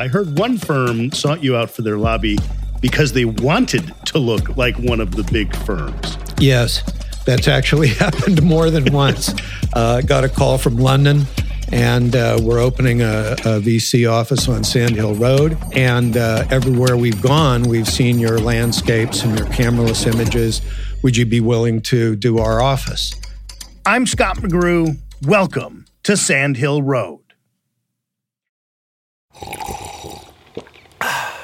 I heard one firm sought you out for their lobby because they wanted to look like one of the big firms. Yes, that's actually happened more than once. Got a call from London, and we're opening a VC office on Sand Hill Road. And everywhere we've gone, we've seen your landscapes and your cameraless images. Would you be willing to do our office? I'm Scott McGrew. Welcome to Sand Hill Road.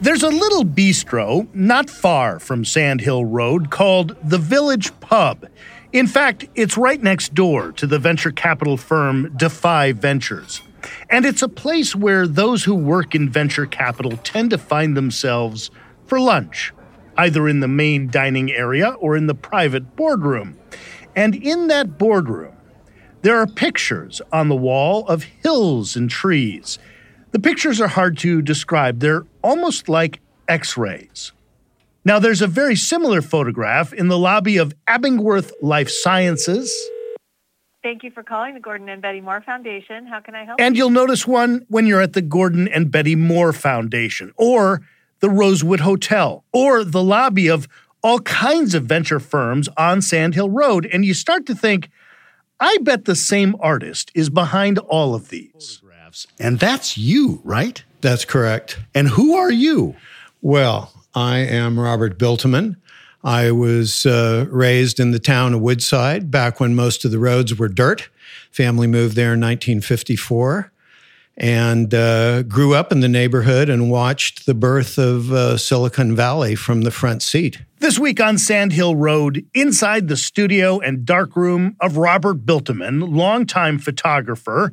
There's a little bistro not far from Sand Hill Road called the Village Pub. In fact, it's right next door to the venture capital firm Defy Ventures. And it's a place where those who work in venture capital tend to find themselves for lunch, either in the main dining area or in the private boardroom. And in that boardroom, there are pictures on the wall of hills and trees. The pictures are hard to describe. They're almost like X-rays. Now, there's a very similar photograph in the lobby of Abingworth Life Sciences. Thank you for calling the Gordon and Betty Moore Foundation. How can I help you? And you'll notice one when you're at the Gordon and Betty Moore Foundation or the Rosewood Hotel or the lobby of all kinds of venture firms on Sand Hill Road. And you start to think, I bet the same artist is behind all of these. And that's you, right? That's correct. And who are you? Well, I am Robert Buelteman. I was raised in the town of Woodside back when most of the roads were dirt. Family moved there in 1954 and grew up in the neighborhood and watched the birth of Silicon Valley from the front seat. This week on Sand Hill Road, inside the studio and darkroom of Robert Buelteman, longtime photographer,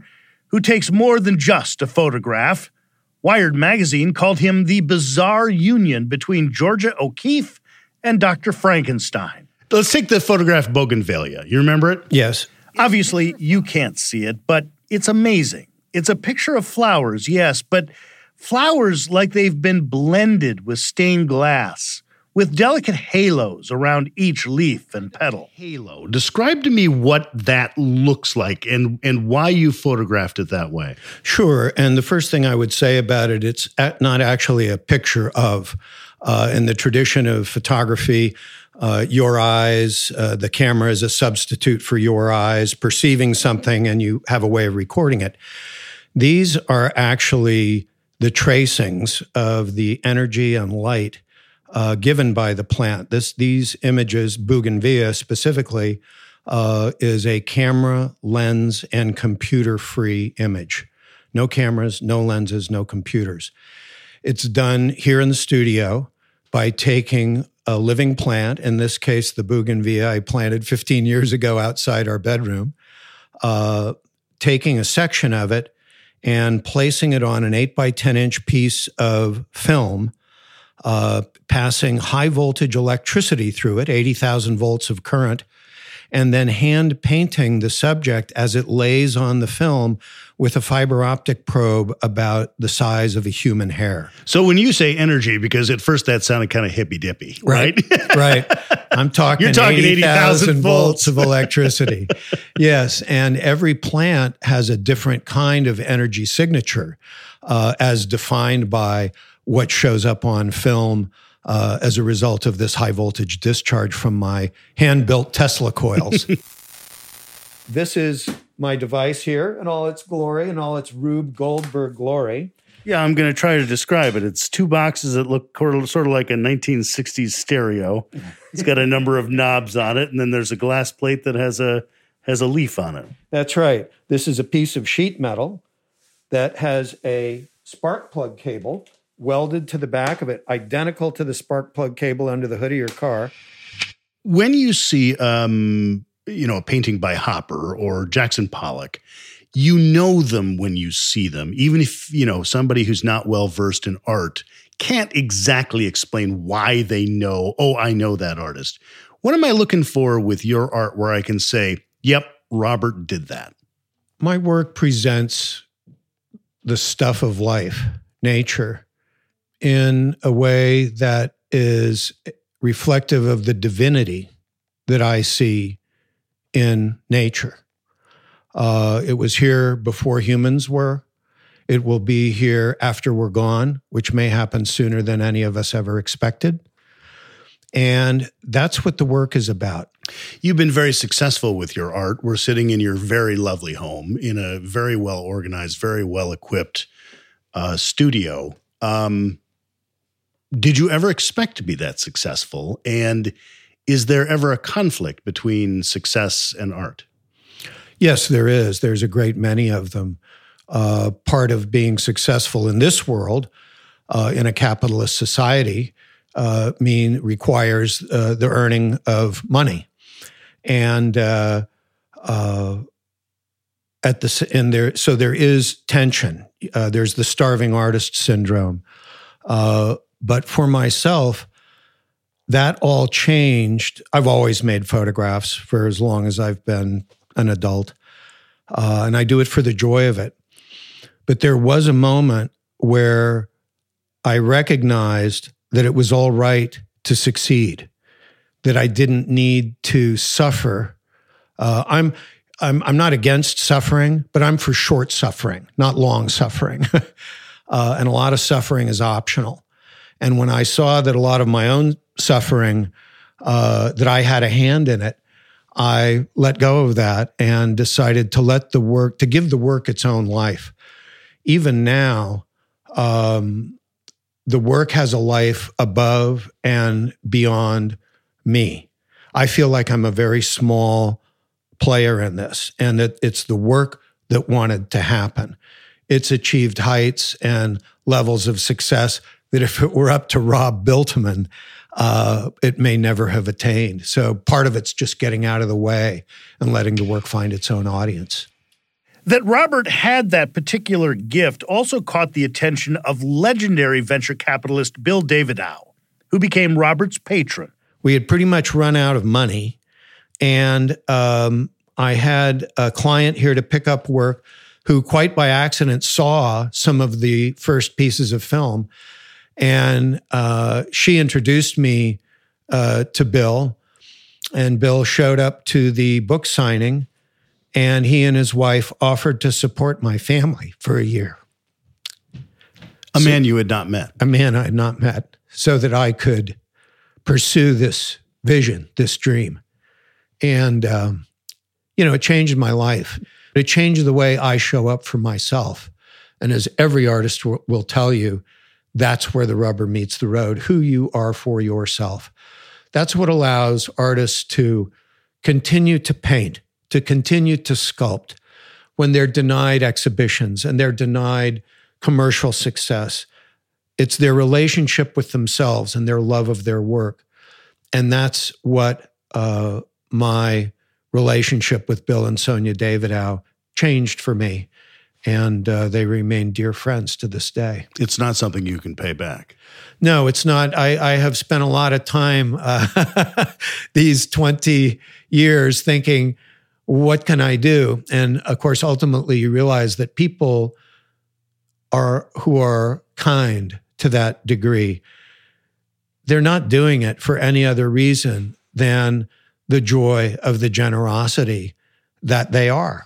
who takes more than just a photograph. Wired Magazine called him the bizarre union between Georgia O'Keeffe and Dr. Frankenstein. Let's take the photograph Bougainvillea. You remember it? Yes. Obviously, you can't see it, but it's amazing. It's a picture of flowers, yes, but flowers like they've been blended with stained glass, with delicate halos around each leaf and petal. Halo. Describe to me what that looks like and why you photographed it that way. Sure. And the first thing I would say about it, it's not actually a picture of. In the tradition of photography, your eyes, the camera is a substitute for your eyes, perceiving something, and you have a way of recording it. These are actually the tracings of the energy and light given by the plant. These images, Bougainvillea specifically, is a camera, lens, and computer-free image. No cameras, no lenses, no computers. It's done here in the studio by taking a living plant, in this case the Bougainvillea I planted 15 years ago outside our bedroom, taking a section of it and placing it on an 8 by 10 inch piece of film, passing high-voltage electricity through it, 80,000 volts of current, and then hand-painting the subject as it lays on the film with a fiber optic probe about the size of a human hair. So when you say energy, because at first that sounded kind of hippy-dippy, right? Right. I'm talking 80,000 volts of electricity. Yes, and every plant has a different kind of energy signature as defined by what shows up on film as a result of this high-voltage discharge from my hand-built Tesla coils. This is my device here in all its glory, in all its Rube Goldberg glory. Yeah, I'm going to try to describe it. It's two boxes that look sort of like a 1960s stereo. It's got a number of knobs on it, and then there's a glass plate that has a leaf on it. That's right. This is a piece of sheet metal that has a spark plug cable welded to the back of it, identical to the spark plug cable under the hood of your car. When you see, a painting by Hopper or Jackson Pollock, you know them when you see them, even if, somebody who's not well-versed in art can't exactly explain why they know, oh, I know that artist. What am I looking for with your art where I can say, yep, Robert did that? My work presents the stuff of life, nature, in a way that is reflective of the divinity that I see in nature. It was here before humans were. It will be here after we're gone, which may happen sooner than any of us ever expected. And that's what the work is about. You've been very successful with your art. We're sitting in your very lovely home in a very well-organized, very well-equipped studio. Did you ever expect to be that successful? And is there ever a conflict between success and art? Yes, there is. There's a great many of them. Part of being successful in this world, in a capitalist society, requires the earning of money. And so there is tension. There's the starving artist syndrome. But for myself, that all changed. I've always made photographs for as long as I've been an adult, and I do it for the joy of it. But there was a moment where I recognized that it was all right to succeed, that I didn't need to suffer. I'm not against suffering, but I'm for short suffering, not long suffering. And a lot of suffering is optional. And when I saw that a lot of my own suffering, that I had a hand in it, I let go of that and decided to give the work its own life. Even now, the work has a life above and beyond me. I feel like I'm a very small player in this, and that it's the work that wanted to happen. It's achieved heights and levels of success that if it were up to Rob Buelteman, it may never have attained. So part of it's just getting out of the way and letting the work find its own audience. That Robert had that particular gift also caught the attention of legendary venture capitalist Bill Davidow, who became Robert's patron. We had pretty much run out of money, and I had a client here to pick up work who quite by accident saw some of the first pieces of film. And she introduced me to Bill, and Bill showed up to the book signing, and he and his wife offered to support my family for a year. Man you had not met. A man I had not met, so that I could pursue this vision, this dream. And, it changed my life. It changed the way I show up for myself. And as every artist will tell you, that's where the rubber meets the road, who you are for yourself. That's what allows artists to continue to paint, to continue to sculpt when they're denied exhibitions and they're denied commercial success. It's their relationship with themselves and their love of their work. And that's what my relationship with Bill and Sonia Davidow changed for me. And they remain dear friends to this day. It's not something you can pay back. No, it's not. I have spent a lot of time these 20 years thinking, what can I do? And of course, ultimately, you realize that people who are kind to that degree, they're not doing it for any other reason than the joy of the generosity that they are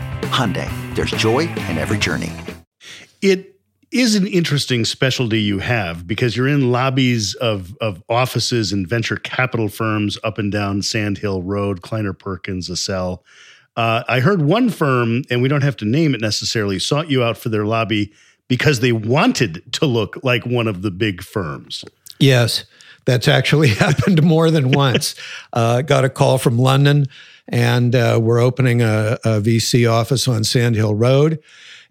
Hyundai, there's joy in every journey. It is an interesting specialty you have because you're in lobbies of offices and venture capital firms up and down Sand Hill Road, Kleiner Perkins, Accel. I heard one firm, and we don't have to name it necessarily, sought you out for their lobby because they wanted to look like one of the big firms. Yes, that's actually happened more than once. Got a call from London, and we're opening a VC office on Sand Hill Road.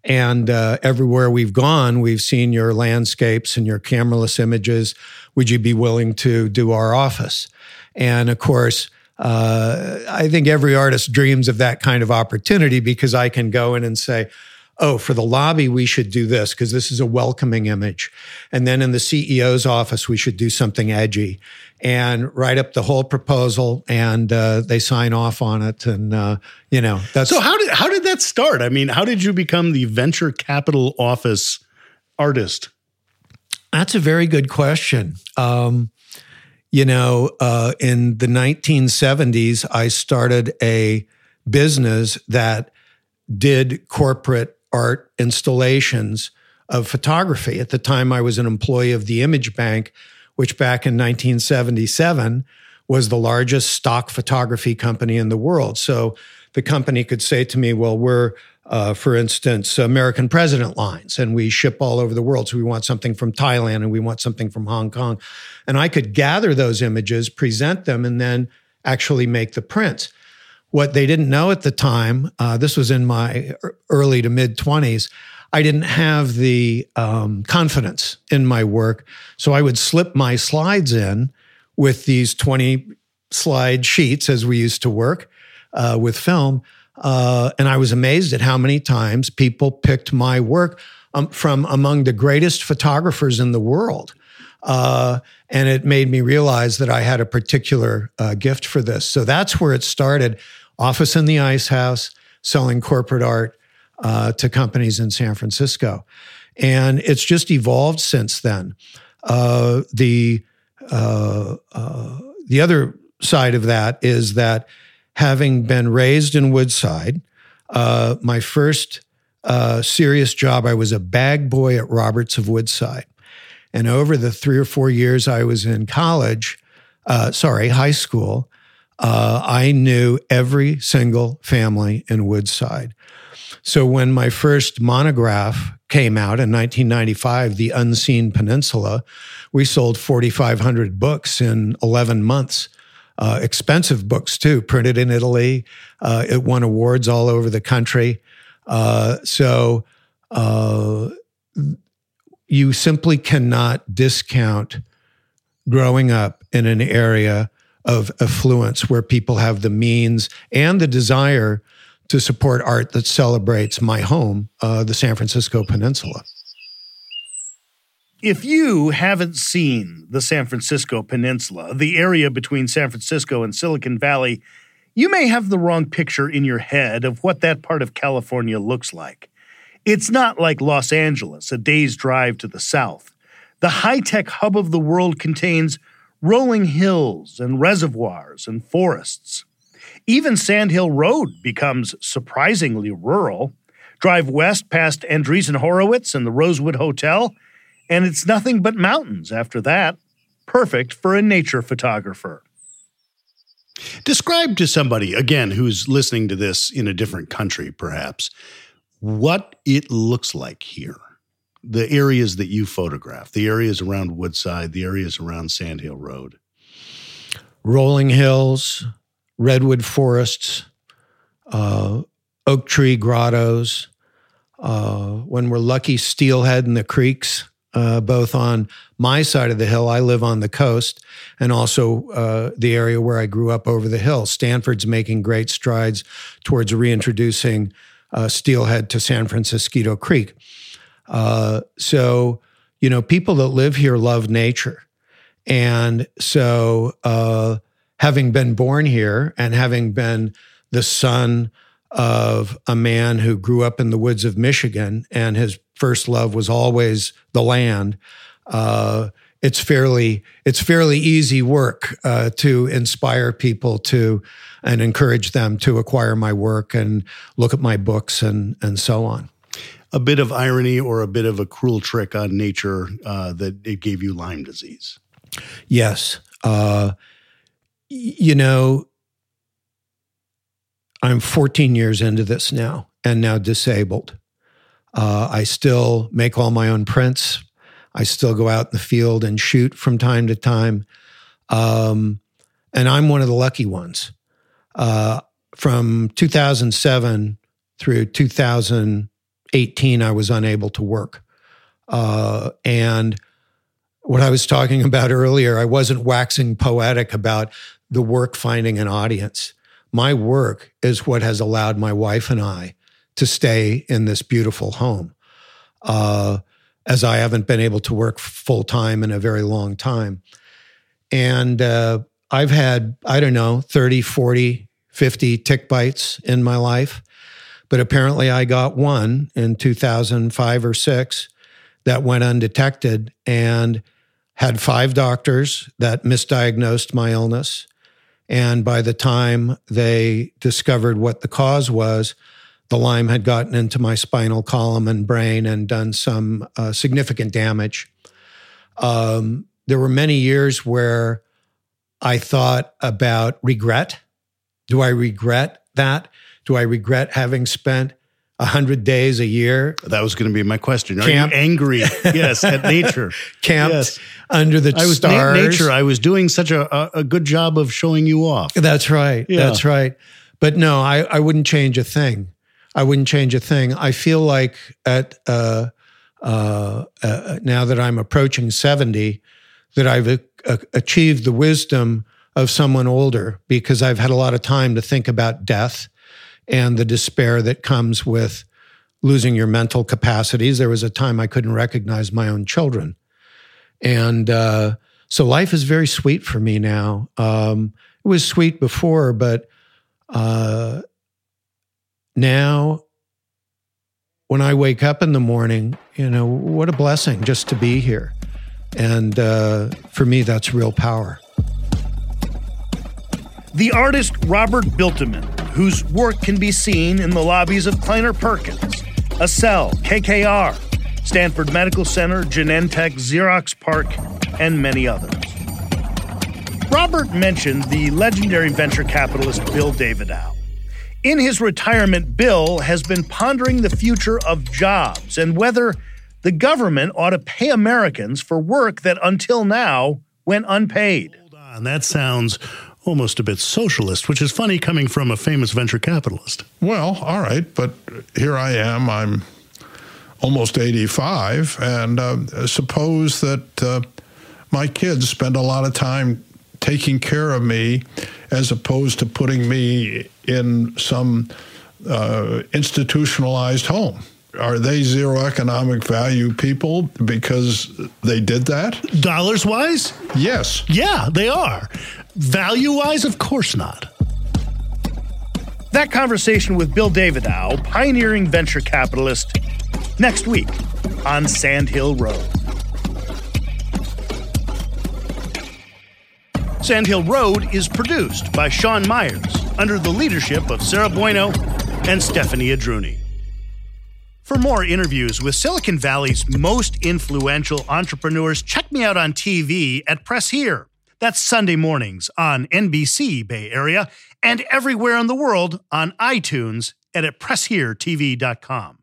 And everywhere we've gone, we've seen your landscapes and your cameraless images. Would you be willing to do our office? And of course, I think every artist dreams of that kind of opportunity because I can go in and say, oh, for the lobby, we should do this because this is a welcoming image. And then in the CEO's office, we should do something edgy and write up the whole proposal, and they sign off on it. And, you know, that's... So how did that start? I mean, how did you become the venture capital office artist? That's a very good question. You know, in the 1970s, I started a business that did corporate art installations of photography. At the time, I was an employee of the Image Bank, which back in 1977 was the largest stock photography company in the world. So the company could say to me, well, we're, for instance, American President Lines, and we ship all over the world. So we want something from Thailand, and we want something from Hong Kong. And I could gather those images, present them, and then actually make the prints. What they didn't know at the time, this was in my early to mid-20s, I didn't have the confidence in my work. So I would slip my slides in with these 20-slide sheets, as we used to work with film. And I was amazed at how many times people picked my work from among the greatest photographers in the world. And it made me realize that I had a particular gift for this. So that's where it started. Office in the Ice House, selling corporate art to companies in San Francisco. And it's just evolved since then. The other side of that is that having been raised in Woodside, my first serious job, I was a bag boy at Roberts of Woodside. And over the 3 or 4 years I was in high school, I knew every single family in Woodside. So when my first monograph came out in 1995, The Unseen Peninsula, we sold 4,500 books in 11 months. Expensive books too, printed in Italy. It won awards all over the country. You simply cannot discount growing up in an area of affluence where people have the means and the desire to support art that celebrates my home, the San Francisco Peninsula. If you haven't seen the San Francisco Peninsula, the area between San Francisco and Silicon Valley, you may have the wrong picture in your head of what that part of California looks like. It's not like Los Angeles, a day's drive to the south. The high-tech hub of the world contains rolling hills and reservoirs and forests. Even Sand Hill Road becomes surprisingly rural. Drive west past Andreessen Horowitz and the Rosewood Hotel, and it's nothing but mountains after that. Perfect for a nature photographer. Describe to somebody, again, who's listening to this in a different country, perhaps, what it looks like here. The areas that you photograph, the areas around Woodside, the areas around Sand Hill Road. Rolling hills, redwood forests, oak tree grottos. When we're lucky, steelhead in the creeks, both on my side of the hill. I live on the coast, and also the area where I grew up over the hill. Stanford's making great strides towards reintroducing steelhead to San Francisquito Creek. So, you know, people that live here love nature. And so having been born here and having been the son of a man who grew up in the woods of Michigan, and his first love was always the land. It's fairly easy work to inspire people to and encourage them to acquire my work and look at my books and so on. A bit of irony or a bit of a cruel trick on nature that it gave you Lyme disease. Yes, you know. I'm 14 years into this now, and now disabled. I still make all my own prints. I still go out in the field and shoot from time to time. And I'm one of the lucky ones. From 2007 through 2018, I was unable to work. And what I was talking about earlier, I wasn't waxing poetic about the work finding an audience. My work is what has allowed my wife and I to stay in this beautiful home, as I haven't been able to work full-time in a very long time. And I've had, 30, 40, 50 tick bites in my life, but apparently I got one in 2005 or 6 that went undetected and had 5 doctors that misdiagnosed my illness. And by the time they discovered what the cause was, the Lyme had gotten into my spinal column and brain and done some significant damage. There were many years where I thought about regret. Do I regret that? Do I regret having spent 100 days a year? That was going to be my question. Are you angry? Yes, at nature. Camped. Yes. Under the stars. Nature, I was doing such a good job of showing you off. That's right. Yeah. That's right. But no, I wouldn't change a thing. I feel like at now that I'm approaching 70, that I've achieved the wisdom of someone older, because I've had a lot of time to think about death and the despair that comes with losing your mental capacities. There was a time I couldn't recognize my own children. And so life is very sweet for me now. It was sweet before, but now when I wake up in the morning, what a blessing just to be here. And for me, that's real power. The artist Robert Buelteman, whose work can be seen in the lobbies of Kleiner Perkins, Accel, KKR, Stanford Medical Center, Genentech, Xerox Park, and many others. Robert mentioned the legendary venture capitalist Bill Davidow. In his retirement, Bill has been pondering the future of jobs and whether the government ought to pay Americans for work that until now went unpaid. Hold on, that sounds almost a bit socialist, which is funny coming from a famous venture capitalist. Well, all right, but here I am, I'm almost 85, and suppose that my kids spend a lot of time taking care of me as opposed to putting me in some institutionalized home. Are they zero economic value people because they did that? Dollars-wise? Yes. Yeah, they are. Value-wise, of course not. That conversation with Bill Davidow, pioneering venture capitalist, next week on Sand Hill Road. Sand Hill Road is produced by Sean Myers, under the leadership of Sarah Bueno and Stephanie Adruni. For more interviews with Silicon Valley's most influential entrepreneurs, check me out on TV at Press Here. That's Sunday mornings on NBC Bay Area and everywhere in the world on iTunes and at pressheretv.com.